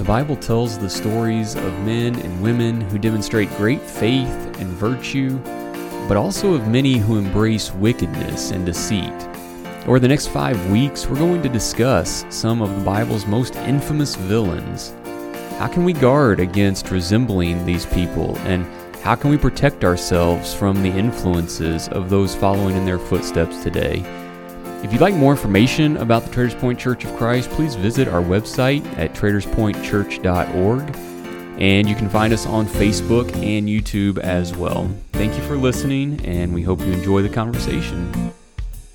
The Bible tells the stories of men and women who demonstrate great faith and virtue, but also of many who embrace wickedness and deceit. Over the next 5 weeks, we're going to discuss some of the Bible's most infamous villains. How can we guard against resembling these people, and how can we protect ourselves from the influences of those following in their footsteps today? If you'd like more information about the Traders Point Church of Christ, please visit our website at traderspointchurch.org, and you can find us on Facebook and YouTube as well. Thank you for listening, and we hope you enjoy the conversation.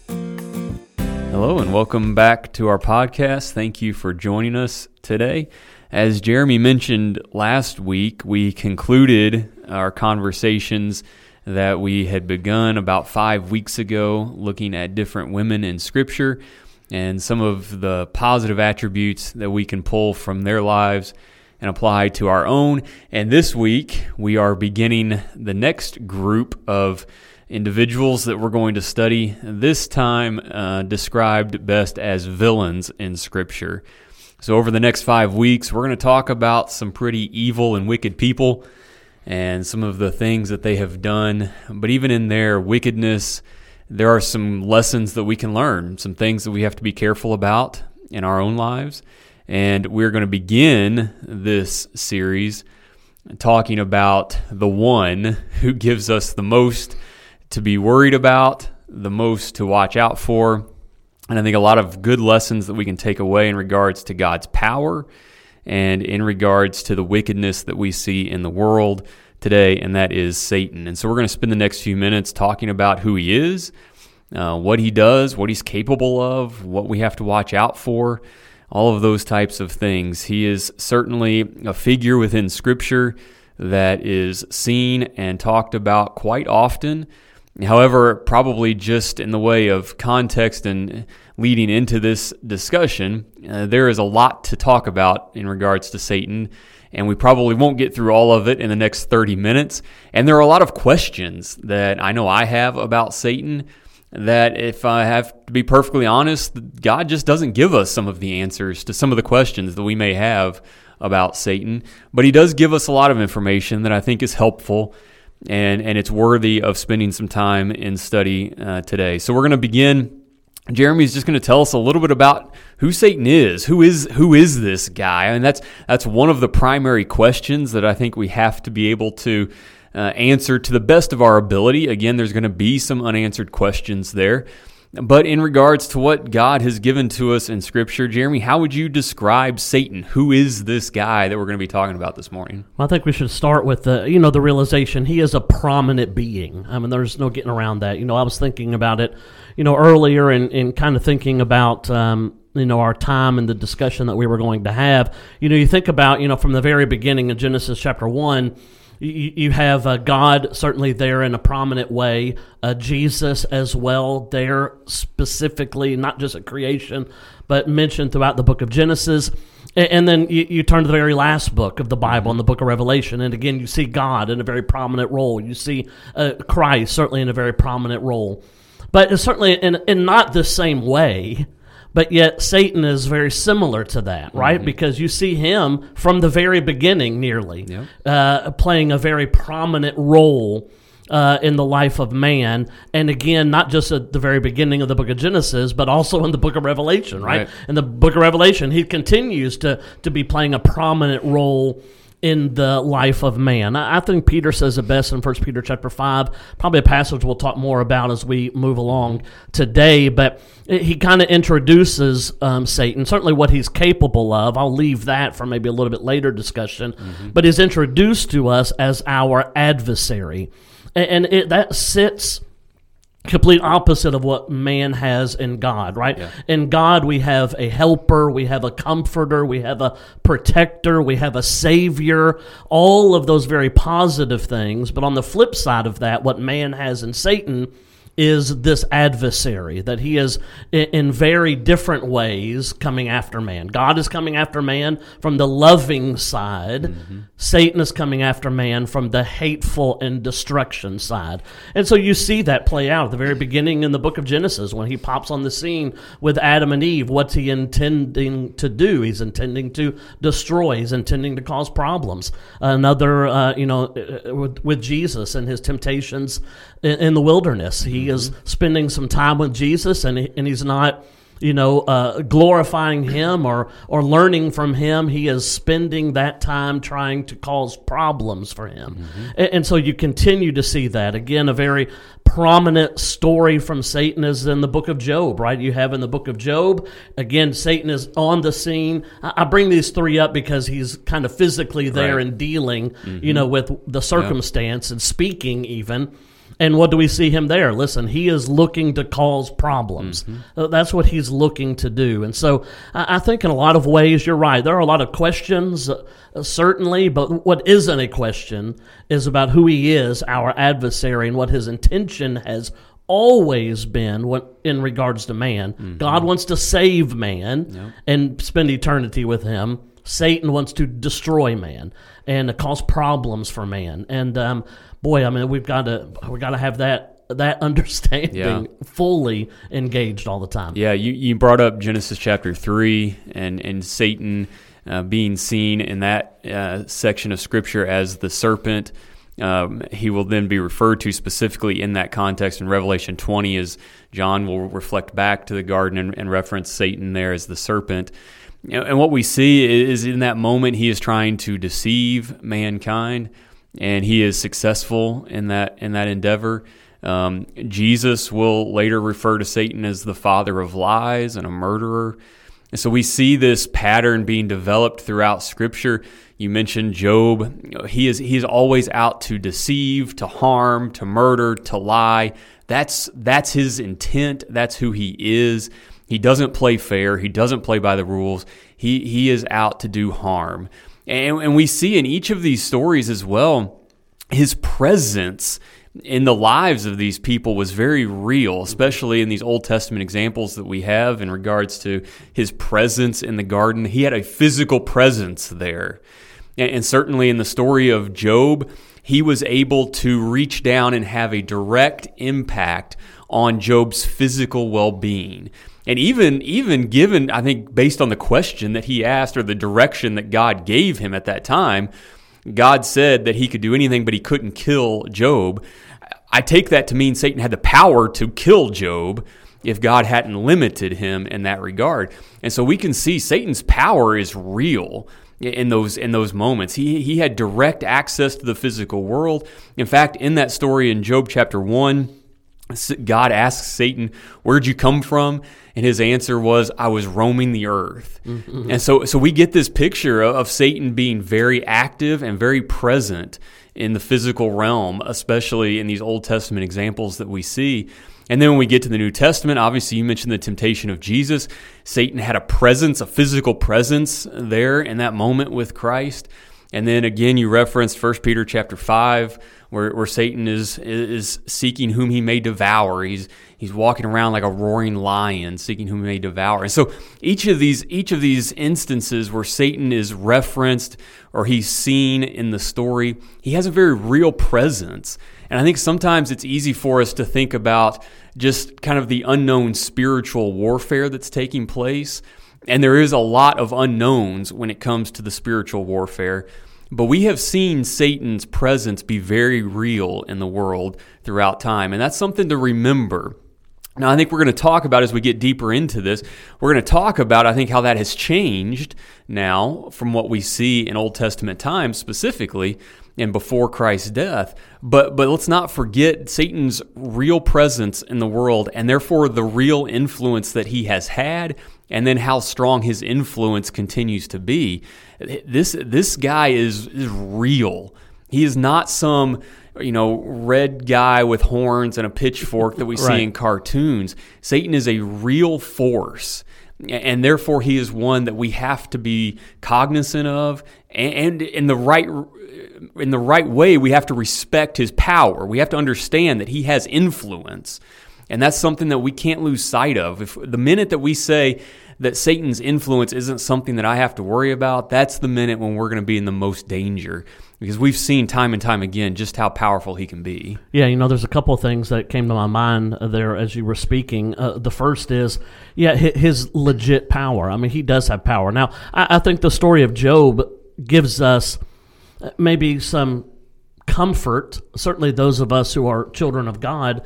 Hello, and welcome back to our podcast. Thank you for joining us today. As Jeremy mentioned last week, we concluded our conversations that we had begun about 5 weeks ago, looking at different women in Scripture and some of the positive attributes that we can pull from their lives and apply to our own. And this week, we are beginning the next group of individuals that we're going to study, this time described best as villains in Scripture. So over the next 5 weeks, we're going to talk about some pretty evil and wicked people and some of the things that they have done. But even in their wickedness, there are some lessons that we can learn, some things that we have to be careful about in our own lives. And we're going to begin this series talking about the one who gives us the most to be worried about, the most to watch out for. And I think a lot of good lessons that we can take away in regards to God's power and in regards to the wickedness that we see in the world today, and that is Satan. And so we're going to spend the next few minutes talking about who he is, what he does, what he's capable of, what we have to watch out for, all of those types of things. He is certainly a figure within Scripture that is seen and talked about quite often. However, probably just in the way of context and leading into this discussion, there is a lot to talk about in regards to Satan, and we probably won't get through all of it in the next 30 minutes. And there are a lot of questions that I know I have about Satan that, if I have to be perfectly honest, God just doesn't give us some of the answers to some of the questions that we may have about Satan. But he does give us a lot of information that I think is helpful, and it's worthy of spending some time in study today. So we're going to begin. Jeremy's just going to tell us a little bit about who Satan is. Who is this guy? And that's one of the primary questions that I think we have to be able to answer to the best of our ability. Again, there's going to be some unanswered questions there. But in regards to what God has given to us in Scripture, Jeremy, how would you describe Satan? Who is this guy that we're going to be talking about this morning? Well, I think we should start with the realization he is a prominent being. I mean, there's no getting around that. I was thinking about it, earlier and kind of thinking about our time and the discussion that we were going to have. You think about, from the very beginning of Genesis chapter 1, you have God certainly there in a prominent way, Jesus as well there specifically, not just at creation, but mentioned throughout the book of Genesis. And then you turn to the very last book of the Bible, in the book of Revelation, and again you see God in a very prominent role. You see Christ certainly in a very prominent role. But certainly in not the same way, but yet Satan is very similar to that, right? Mm-hmm. Because you see him from the very beginning nearly, yep, playing a very prominent role in the life of man. And again, not just at the very beginning of the book of Genesis, but also in the book of Revelation, right? In the book of Revelation, he continues to be playing a prominent role in the life of man. I think Peter says it best in 1 Peter chapter 5, probably a passage we'll talk more about as we move along today, but he kind of introduces Satan, certainly what he's capable of. I'll leave that for maybe a little bit later discussion, mm-hmm, but he's introduced to us as our adversary, and that sits complete opposite of what man has in God, right? Yeah. In God, we have a helper, we have a comforter, we have a protector, we have a savior, all of those very positive things. But on the flip side of that, what man has in Satan is this adversary, that he is in very different ways coming after man. God is coming after man from the loving side. Mm-hmm. Satan is coming after man from the hateful and destruction side. And so you see that play out at the very beginning in the book of Genesis when he pops on the scene with Adam and Eve. What's he intending to do? He's intending to destroy. He's intending to cause problems. Another, with Jesus and his temptations in the wilderness. He is spending some time with Jesus, and he's not, glorifying him or learning from him. He is spending that time trying to cause problems for him. Mm-hmm. And so you continue to see that. Again, a very prominent story from Satan is in the book of Job, right? You have in the book of Job, again, Satan is on the scene. I bring these three up because he's kind of physically there and dealing, with the circumstance and speaking even. And what do we see him there? Listen, he is looking to cause problems. Mm-hmm. That's what he's looking to do. And so I think in a lot of ways, you're right. There are a lot of questions, certainly, but what isn't a question is about who he is, our adversary, and what his intention has always been in regards to man. Mm-hmm. God wants to save man and spend eternity with him. Satan wants to destroy man and to cause problems for man. And we've got to have that understanding fully engaged all the time. Yeah, you brought up Genesis chapter 3 and Satan being seen in that section of Scripture as the serpent. He will then be referred to specifically in that context in Revelation 20 as John will reflect back to the garden and reference Satan there as the serpent. And what we see is in that moment he is trying to deceive mankind, and he is successful in that endeavor. Jesus will later refer to Satan as the father of lies and a murderer. And so we see this pattern being developed throughout Scripture. You mentioned Job. He is always out to deceive, to harm, to murder, to lie. That's his intent. That's who he is. He doesn't play fair. He doesn't play by the rules. He is out to do harm. And we see in each of these stories as well, his presence in the lives of these people was very real, especially in these Old Testament examples that we have in regards to his presence in the garden. He had a physical presence there. And certainly in the story of Job, he was able to reach down and have a direct impact on Job's physical well-being. And even given, I think, based on the question that he asked or the direction that God gave him at that time, God said that he could do anything, but he couldn't kill Job. I take that to mean Satan had the power to kill Job if God hadn't limited him in that regard. And so we can see Satan's power is real in those moments. He had direct access to the physical world. In fact, in that story in Job chapter 1, God asks Satan, "Where'd you come from?" And his answer was, "I was roaming the earth." Mm-hmm. And so we get this picture of Satan being very active and very present in the physical realm, especially in these Old Testament examples that we see. And then when we get to the New Testament, obviously you mentioned the temptation of Jesus. Satan had a physical presence there in that moment with Christ. And then again, you referenced 1 Peter chapter 5, where Satan is seeking whom he may devour. He's walking around like a roaring lion, seeking whom he may devour. And so each of these instances where Satan is referenced or he's seen in the story, he has a very real presence. And I think sometimes it's easy for us to think about just kind of the unknown spiritual warfare that's taking place. And there is a lot of unknowns when it comes to the spiritual warfare. But we have seen Satan's presence be very real in the world throughout time. And that's something to remember. Now, I think we're going to talk about, as we get deeper into this, we're going to talk about, I think, how that has changed now from what we see in Old Testament times specifically and before Christ's death. But let's not forget Satan's real presence in the world and therefore the real influence that he has had, and then how strong his influence continues to be. This guy is real. He is not some, red guy with horns and a pitchfork that we see in cartoons. Satan is a real force, and therefore he is one that we have to be cognizant of, and in the right way we have to respect his power. We have to understand that he has influence. And that's something that we can't lose sight of. If the minute that we say that Satan's influence isn't something that I have to worry about, that's the minute when we're going to be in the most danger, because we've seen time and time again just how powerful he can be. Yeah, you know, there's a couple of things that came to my mind there as you were speaking. The first is, his legit power. I mean, he does have power. Now, I think the story of Job gives us maybe some comfort, certainly those of us who are children of God,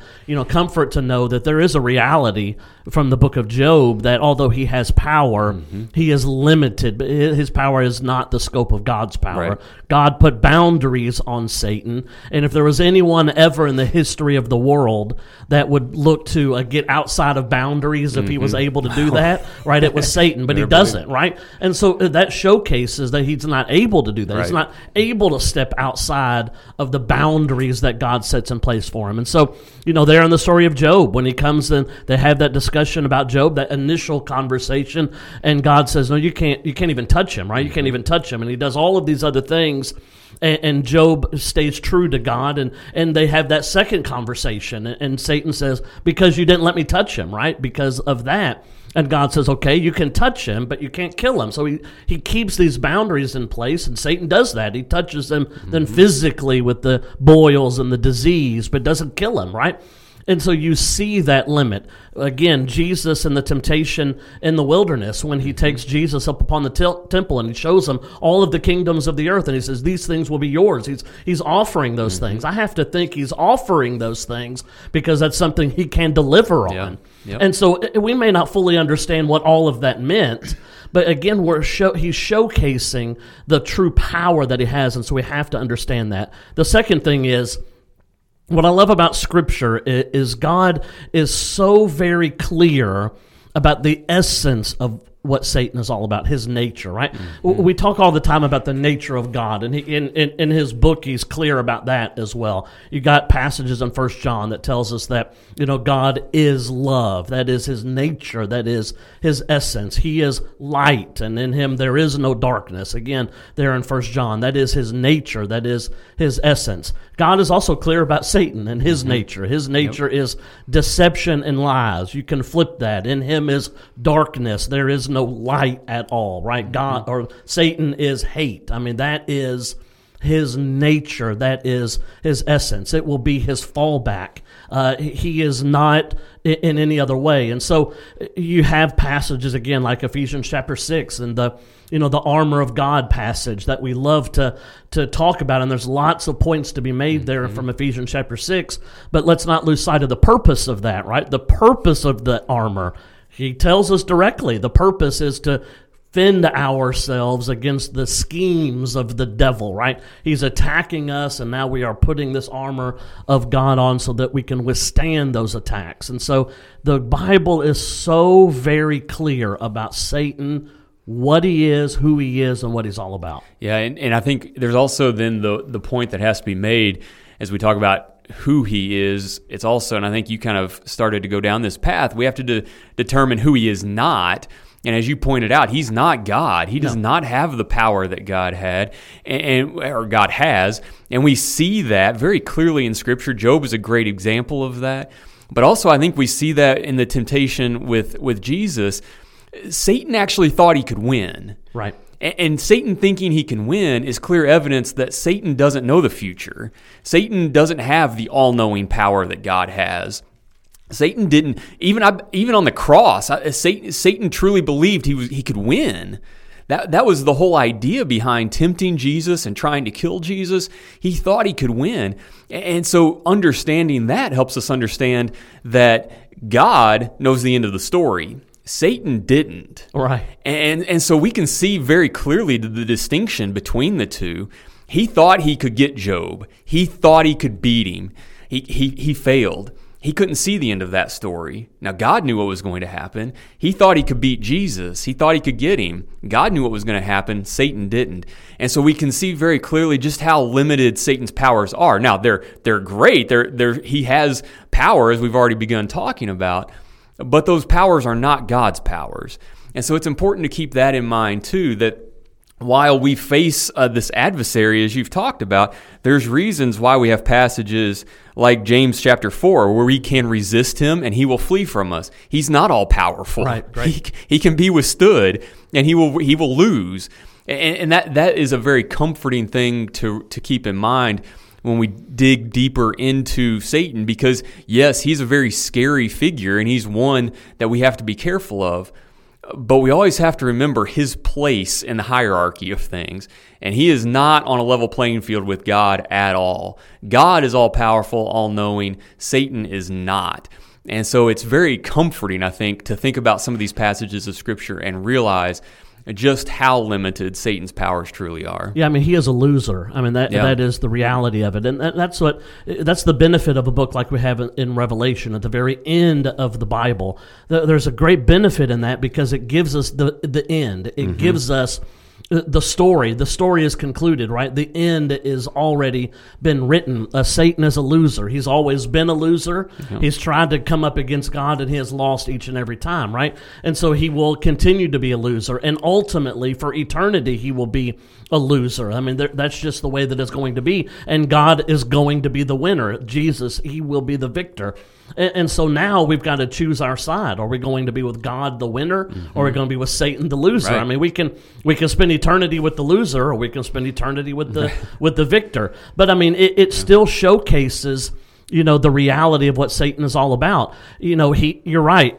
comfort to know that there is a reality from the book of Job that although he has power, he is limited. But his power is not the scope of God's power. Right. God put boundaries on Satan, and if there was anyone ever in the history of the world that would look to get outside of boundaries if he was able to do that, right, it was Satan, but he doesn't, right? And so that showcases that he's not able to do that. Right. He's not able to step outside of the boundaries that God sets in place for him. And so, there in the story of Job, when he comes in, they have that discussion about Job, that initial conversation, and God says, no, you can't even touch him, right? You can't even touch him. And he does all of these other things, and Job stays true to God, and they have that second conversation, and Satan says, because you didn't let me touch him, right? Because of that. And God says, okay, you can touch him, but you can't kill him. So he keeps these boundaries in place, and Satan does that. He touches them then physically with the boils and the disease, but doesn't kill him, right? And so you see that limit. Again, Jesus and the temptation in the wilderness, when he takes Jesus up upon the temple and he shows him all of the kingdoms of the earth, and he says, these things will be yours. He's offering those things. I have to think he's offering those things because that's something he can deliver on. Yeah. And so we may not fully understand what all of that meant, but again, he's showcasing the true power that he has, and so we have to understand that. The second thing is, what I love about Scripture is God is so very clear about the essence of what Satan is all about, his nature, right? We talk all the time about the nature of God, and in his book, he's clear about that as well. You got passages in 1 John that tells us that, God is love. That is his nature. That is his essence. He is light, and in him there is no darkness. Again, there in 1 John, that is his nature. That is his essence. God is also clear about Satan and his nature. His nature is deception and lies. You can flip that. In him is darkness. There is no light at all, right? God or Satan is hate. I mean, that is his nature. That is his essence. It will be his fallback. He is not in any other way. And so you have passages, again, like Ephesians chapter 6 and the armor of God passage that we love to talk about. And there's lots of points to be made there from Ephesians chapter 6, but let's not lose sight of the purpose of that, right? The purpose of the armor. He tells us directly the purpose is to defend ourselves against the schemes of the devil, right? He's attacking us, and now we are putting this armor of God on so that we can withstand those attacks. And so the Bible is so very clear about Satan, what he is, who he is, and what he's all about. Yeah, and I think there's also then the point that has to be made as we talk about who he is. It's also, and I think you kind of started to go down this path, we have to determine who he is not. And as you pointed out, he's not God. He does not have the power that God had, or God has. And we see that very clearly in Scripture. Job is a great example of that. But also I think we see that in the temptation with Jesus. Satan actually thought he could win. Right. And Satan thinking he can win is clear evidence that Satan doesn't know the future. Satan doesn't have the all-knowing power that God has. Satan didn't, even on the cross, Satan truly believed he could win. That was the whole idea behind tempting Jesus and trying to kill Jesus. He thought he could win. And so understanding that helps us understand that God knows the end of the story. Satan didn't. Right. And so we can see very clearly the distinction between the two. He thought he could get Job. He thought he could beat him. He failed. He couldn't see the end of that story. Now, God knew what was going to happen. He thought he could beat Jesus. He thought he could get him. God knew what was going to happen. Satan didn't. And so we can see very clearly just how limited Satan's powers are. Now, they're great. He has power, as we've already begun talking about, but those powers are not God's powers. And so it's important to keep that in mind too, that while we face this adversary, as you've talked about, there's reasons why we have passages like James chapter 4, where we can resist him and he will flee from us. He's not all-powerful. Right. He can be withstood, and he will lose. And that is a very comforting thing to keep in mind when we dig deeper into Satan, because yes, he's a very scary figure, and he's one that we have to be careful of, but we always have to remember his place in the hierarchy of things, and he is not on a level playing field with God at all. God is all-powerful, all-knowing. Satan is not. And so it's very comforting, I think, to think about some of these passages of Scripture and realize just how limited Satan's powers truly are. Yeah, I mean, he is a loser. I mean, that is the reality of it. And that's the benefit of a book like we have in Revelation, at the very end of the Bible. There's a great benefit in that, because it gives us the end. It mm-hmm. gives us the story. The story is concluded, right? The end is already been written. Satan is a loser. He's always been a loser. Mm-hmm. He's tried to come up against God, and he has lost each and every time, right? And so he will continue to be a loser, and ultimately for eternity he will be a loser. I mean, that's just the way that it's going to be, and God is going to be the winner. Jesus, he will be the victor. And so now we've got to choose our side. Are we going to be with God, the winner, mm-hmm. or are we going to be with Satan, the loser? Right. I mean, we can spend eternity with the loser, or we can spend eternity with the victor. But I mean, it still showcases, you know, the reality of what Satan is all about. You know, you're right.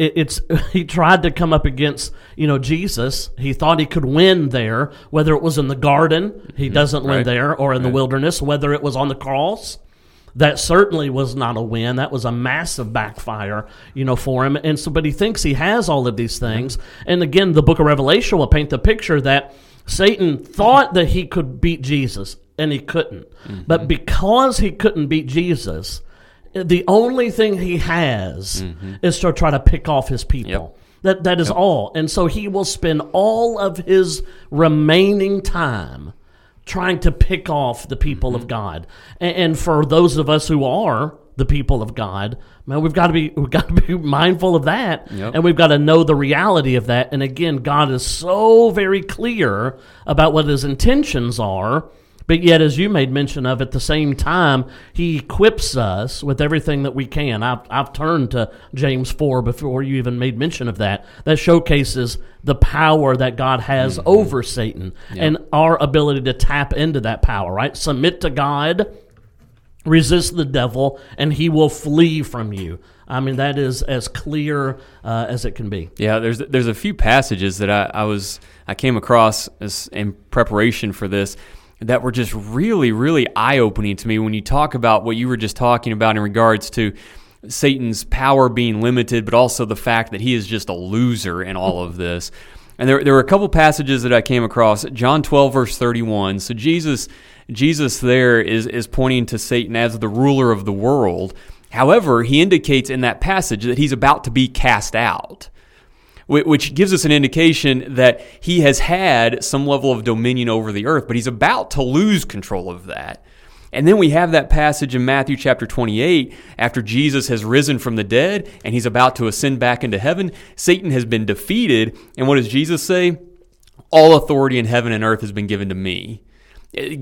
He tried to come up against, you know, Jesus. He thought he could win there, whether it was in the garden, he doesn't win there, or in the wilderness, whether it was on the cross. That certainly was not a win. That was a massive backfire, you know, for him. And so, but he thinks he has all of these things. And again, the book of Revelation will paint the picture that Satan thought that he could beat Jesus, and he couldn't. Mm-hmm. But because he couldn't beat Jesus, the only thing he has mm-hmm. is to try to pick off his people. Yep. That is yep. all. And so he will spend all of his remaining time trying to pick off the people mm-hmm. of God. And for those of us who are the people of God, man, we've got to be mindful of that, yep. and we've got to know the reality of that. And again, God is so very clear about what his intentions are, but yet, as you made mention of, at the same time, he equips us with everything that we can. I've turned to James 4 before you even made mention of that. That showcases the power that God has mm-hmm. over Satan yeah. and our ability to tap into that power, right? Submit to God, resist the devil, and he will flee from you. I mean, that is as clear as it can be. Yeah, there's a few passages that I came across in preparation for this that were just really, really eye-opening to me when you talk about what you were just talking about in regards to Satan's power being limited, but also the fact that he is just a loser in all of this. And there were a couple passages that I came across. John 12, verse 31. So Jesus there is pointing to Satan as the ruler of the world. However, he indicates in that passage that he's about to be cast out, which gives us an indication that he has had some level of dominion over the earth, but he's about to lose control of that. And then we have that passage in Matthew chapter 28, after Jesus has risen from the dead and he's about to ascend back into heaven, Satan has been defeated, and what does Jesus say? All authority in heaven and earth has been given to me.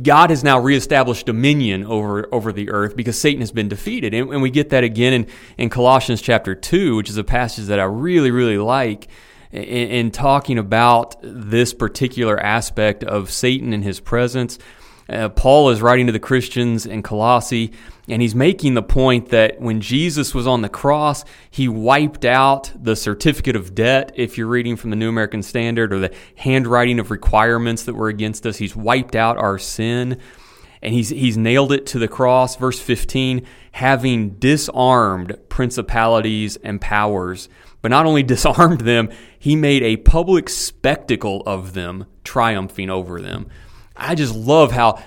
God has now reestablished dominion over the earth because Satan has been defeated. And we get that again in Colossians chapter 2, which is a passage that I really, really like in talking about this particular aspect of Satan and his presence. Paul is writing to the Christians in Colossae, and he's making the point that when Jesus was on the cross, he wiped out the certificate of debt, if you're reading from the New American Standard, or the handwriting of requirements that were against us. He's wiped out our sin, and he's nailed it to the cross. Verse 15, having disarmed principalities and powers, but not only disarmed them, he made a public spectacle of them, triumphing over them. I just love how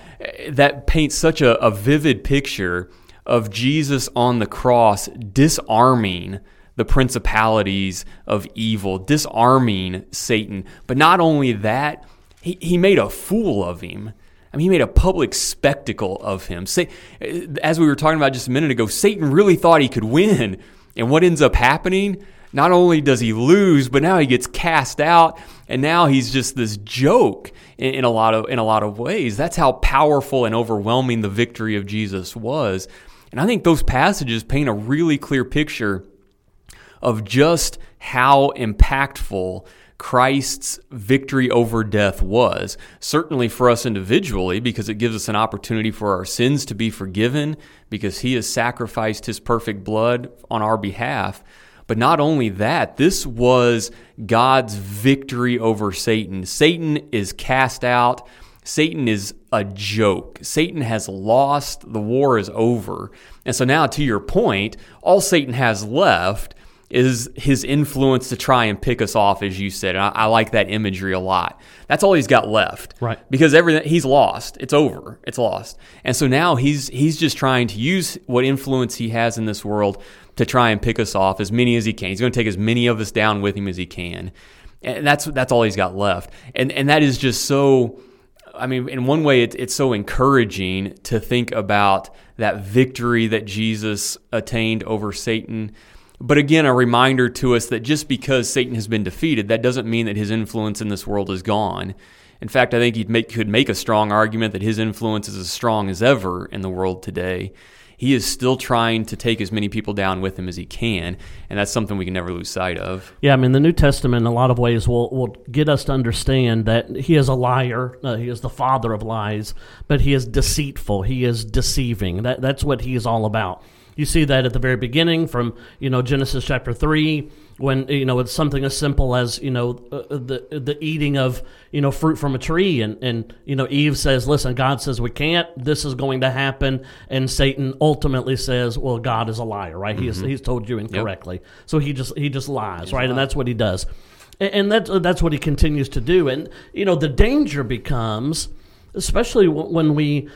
that paints such a vivid picture of Jesus on the cross disarming the principalities of evil, disarming Satan. But not only that, he made a fool of him. I mean, he made a public spectacle of him. As we were talking about just a minute ago, Satan really thought he could win. And what ends up happening Not only does he lose, but now he gets cast out, and now he's just this joke in a lot of ways. That's how powerful and overwhelming the victory of Jesus was. And I think those passages paint a really clear picture of just how impactful Christ's victory over death was, certainly for us individually, because it gives us an opportunity for our sins to be forgiven because he has sacrificed his perfect blood on our behalf. But not only that, this was God's victory over Satan. Satan is cast out. Satan is a joke. Satan has lost. The war is over. And so now, to your point, all Satan has left is his influence to try and pick us off, as you said. And I like that imagery a lot. That's all he's got left, right? Because everything he's lost, it's over, it's lost. And so now he's just trying to use what influence he has in this world to try and pick us off, as many as he can. He's going to take as many of us down with him as he can, and that's all he's got left. And that is just so. I mean, in one way, it's so encouraging to think about that victory that Jesus attained over Satan. But again, a reminder to us that just because Satan has been defeated, that doesn't mean that his influence in this world is gone. In fact, I think he could make a strong argument that his influence is as strong as ever in the world today. He is still trying to take as many people down with him as he can, and that's something we can never lose sight of. Yeah, I mean, the New Testament in a lot of ways will get us to understand that he is a liar, he is the father of lies, but he is deceitful, he is deceiving. That's what he is all about. You see that at the very beginning from, Genesis chapter 3, when, it's something as simple as, the eating of, fruit from a tree. And Eve says, listen, God says we can't. This is going to happen. And Satan ultimately says, well, God is a liar, right? Mm-hmm. He's told you incorrectly. Yep. So he just lies, right? And that's what he does. And that's what he continues to do. And, the danger becomes, especially when we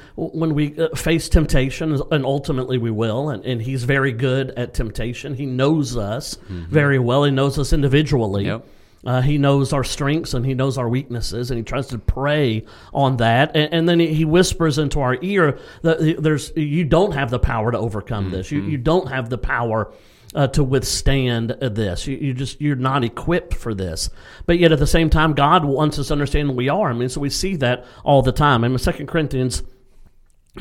face temptation, and ultimately we will, and he's very good at temptation. He knows us mm-hmm. very well. He knows us individually. Yep. He knows our strengths and he knows our weaknesses, and he tries to prey on that. And then he whispers into our ear that you don't have the power to overcome mm-hmm. this. You don't have the power to withstand this. You're not equipped for this. But yet at the same time, God wants us to understand we are. I mean, so we see that all the time. I mean, 2 Corinthians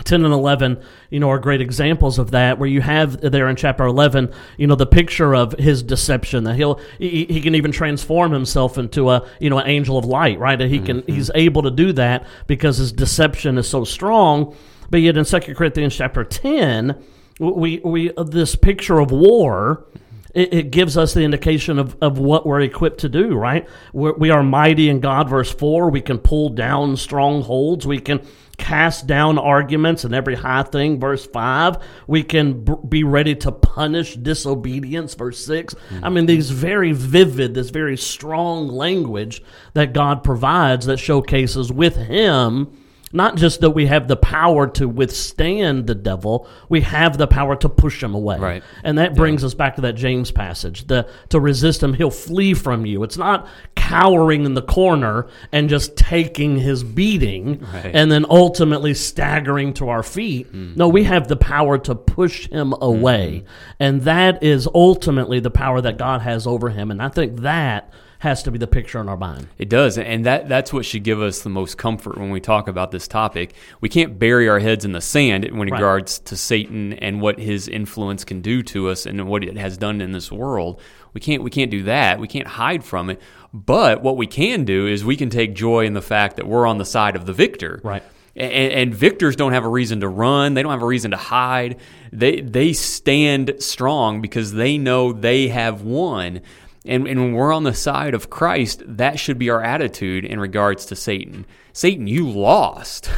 10 and 11, are great examples of that, where you have there in chapter 11, the picture of his deception, that he can even transform himself into a, an angel of light, right? That he's able to do that because his deception is so strong. But yet in 2 Corinthians chapter 10, we this picture of war, it gives us the indication of what we're equipped to do, right? We are mighty in God, verse 4. We can pull down strongholds. We can cast down arguments and every high thing, verse 5. We can be ready to punish disobedience, verse 6. Mm-hmm. I mean, these very vivid, this very strong language that God provides that showcases with him, not just that we have the power to withstand the devil, we have the power to push him away. Right. And that brings us back to that James passage, to resist him, he'll flee from you. It's not cowering in the corner and just taking his beating and then ultimately staggering to our feet. Mm-hmm. No, we have the power to push him away. Mm-hmm. And that is ultimately the power that God has over him. And I think that has to be the picture in our mind. It does, and that's what should give us the most comfort when we talk about this topic. We can't bury our heads in the sand when it regards to Satan and what his influence can do to us and what it has done in this world. We can't do that. We can't hide from it. But what we can do is we can take joy in the fact that we're on the side of the victor. Right. And victors don't have a reason to run. They don't have a reason to hide. They stand strong because they know they have won. And when we're on the side of Christ, that should be our attitude in regards to Satan. Satan, you lost.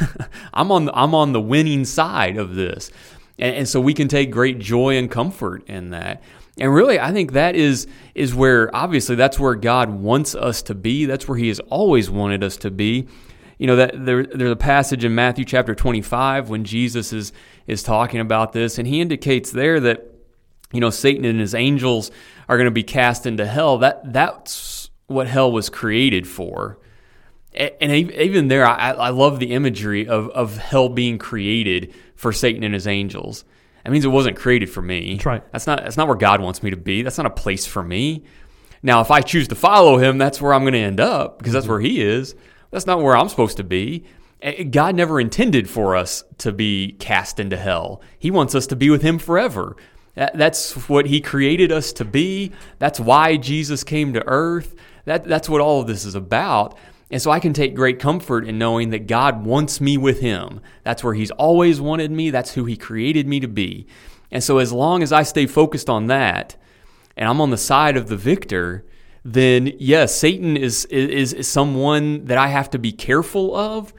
I'm on the winning side of this. And so we can take great joy and comfort in that. And really, I think that is where, obviously, that's where God wants us to be. That's where he has always wanted us to be. That there's a passage in Matthew chapter 25 when Jesus is talking about this, and he indicates there that Satan and his angels are going to be cast into hell. That's what hell was created for. And even there, I love the imagery of hell being created for Satan and his angels. That means it wasn't created for me. That's right. That's not where God wants me to be. That's not a place for me. Now, if I choose to follow him, that's where I'm going to end up because that's where he is. That's not where I'm supposed to be. God never intended for us to be cast into hell. He wants us to be with him forever. That's what he created us to be. That's why Jesus came to earth. That's what all of this is about. And so I can take great comfort in knowing that God wants me with him. That's where he's always wanted me. That's who he created me to be. And so as long as I stay focused on that, and I'm on the side of the victor, then yes, Satan is someone that I have to be careful of,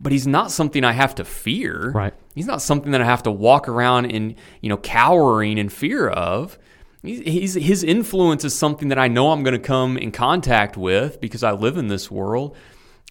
but he's not something I have to fear. Right. He's not something that I have to walk around and, cowering in fear of. His influence is something that I know I'm going to come in contact with because I live in this world,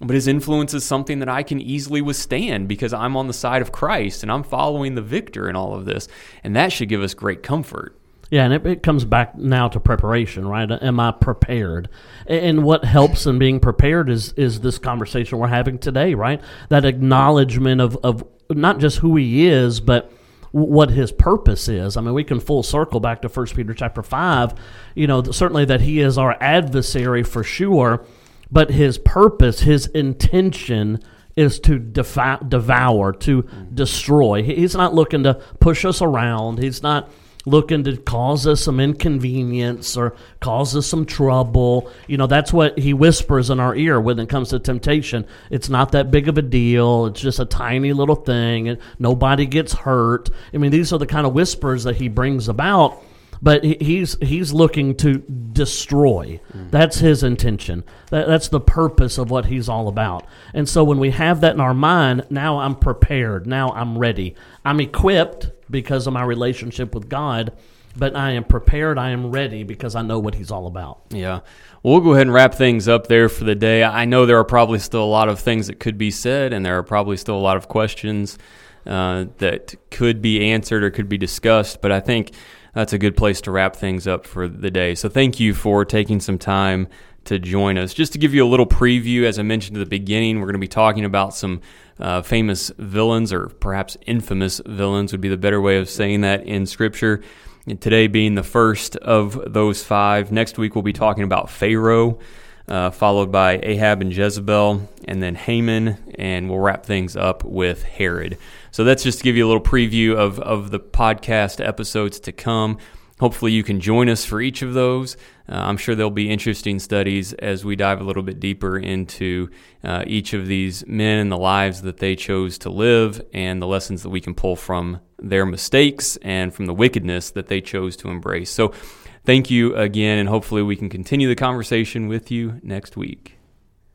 but his influence is something that I can easily withstand because I'm on the side of Christ and I'm following the victor in all of this, and that should give us great comfort. Yeah, and it comes back now to preparation, right? Am I prepared? And what helps in being prepared is this conversation we're having today, right? That acknowledgement of not just who he is, but what his purpose is. I mean, we can full circle back to 1 Peter chapter 5, certainly that he is our adversary for sure, but his purpose, his intention is to devour, to destroy. He's not looking to push us around. He's not looking to cause us some inconvenience or cause us some trouble. That's what he whispers in our ear when it comes to temptation. It's not that big of a deal. It's just a tiny little thing, and nobody gets hurt. I mean, these are the kind of whispers that he brings about, but he's looking to destroy. That's his intention. That's the purpose of what he's all about. And so when we have that in our mind, now I'm prepared, now I'm ready. I'm equipped because of my relationship with God, but I am prepared, I am ready because I know what he's all about. Yeah. Well, we'll go ahead and wrap things up there for the day. I know there are probably still a lot of things that could be said, and there are probably still a lot of questions that could be answered or could be discussed, but I think that's a good place to wrap things up for the day. So thank you for taking some time to join us. Just to give you a little preview, as I mentioned at the beginning, we're going to be talking about some famous villains, or perhaps infamous villains would be the better way of saying that in Scripture, and today being the first of those five. Next week we'll be talking about Pharaoh, followed by Ahab and Jezebel, and then Haman, and we'll wrap things up with Herod. So that's just to give you a little preview of the podcast episodes to come. Hopefully you can join us for each of those. I'm sure there'll be interesting studies as we dive a little bit deeper into each of these men and the lives that they chose to live and the lessons that we can pull from their mistakes and from the wickedness that they chose to embrace. So thank you again, and hopefully we can continue the conversation with you next week.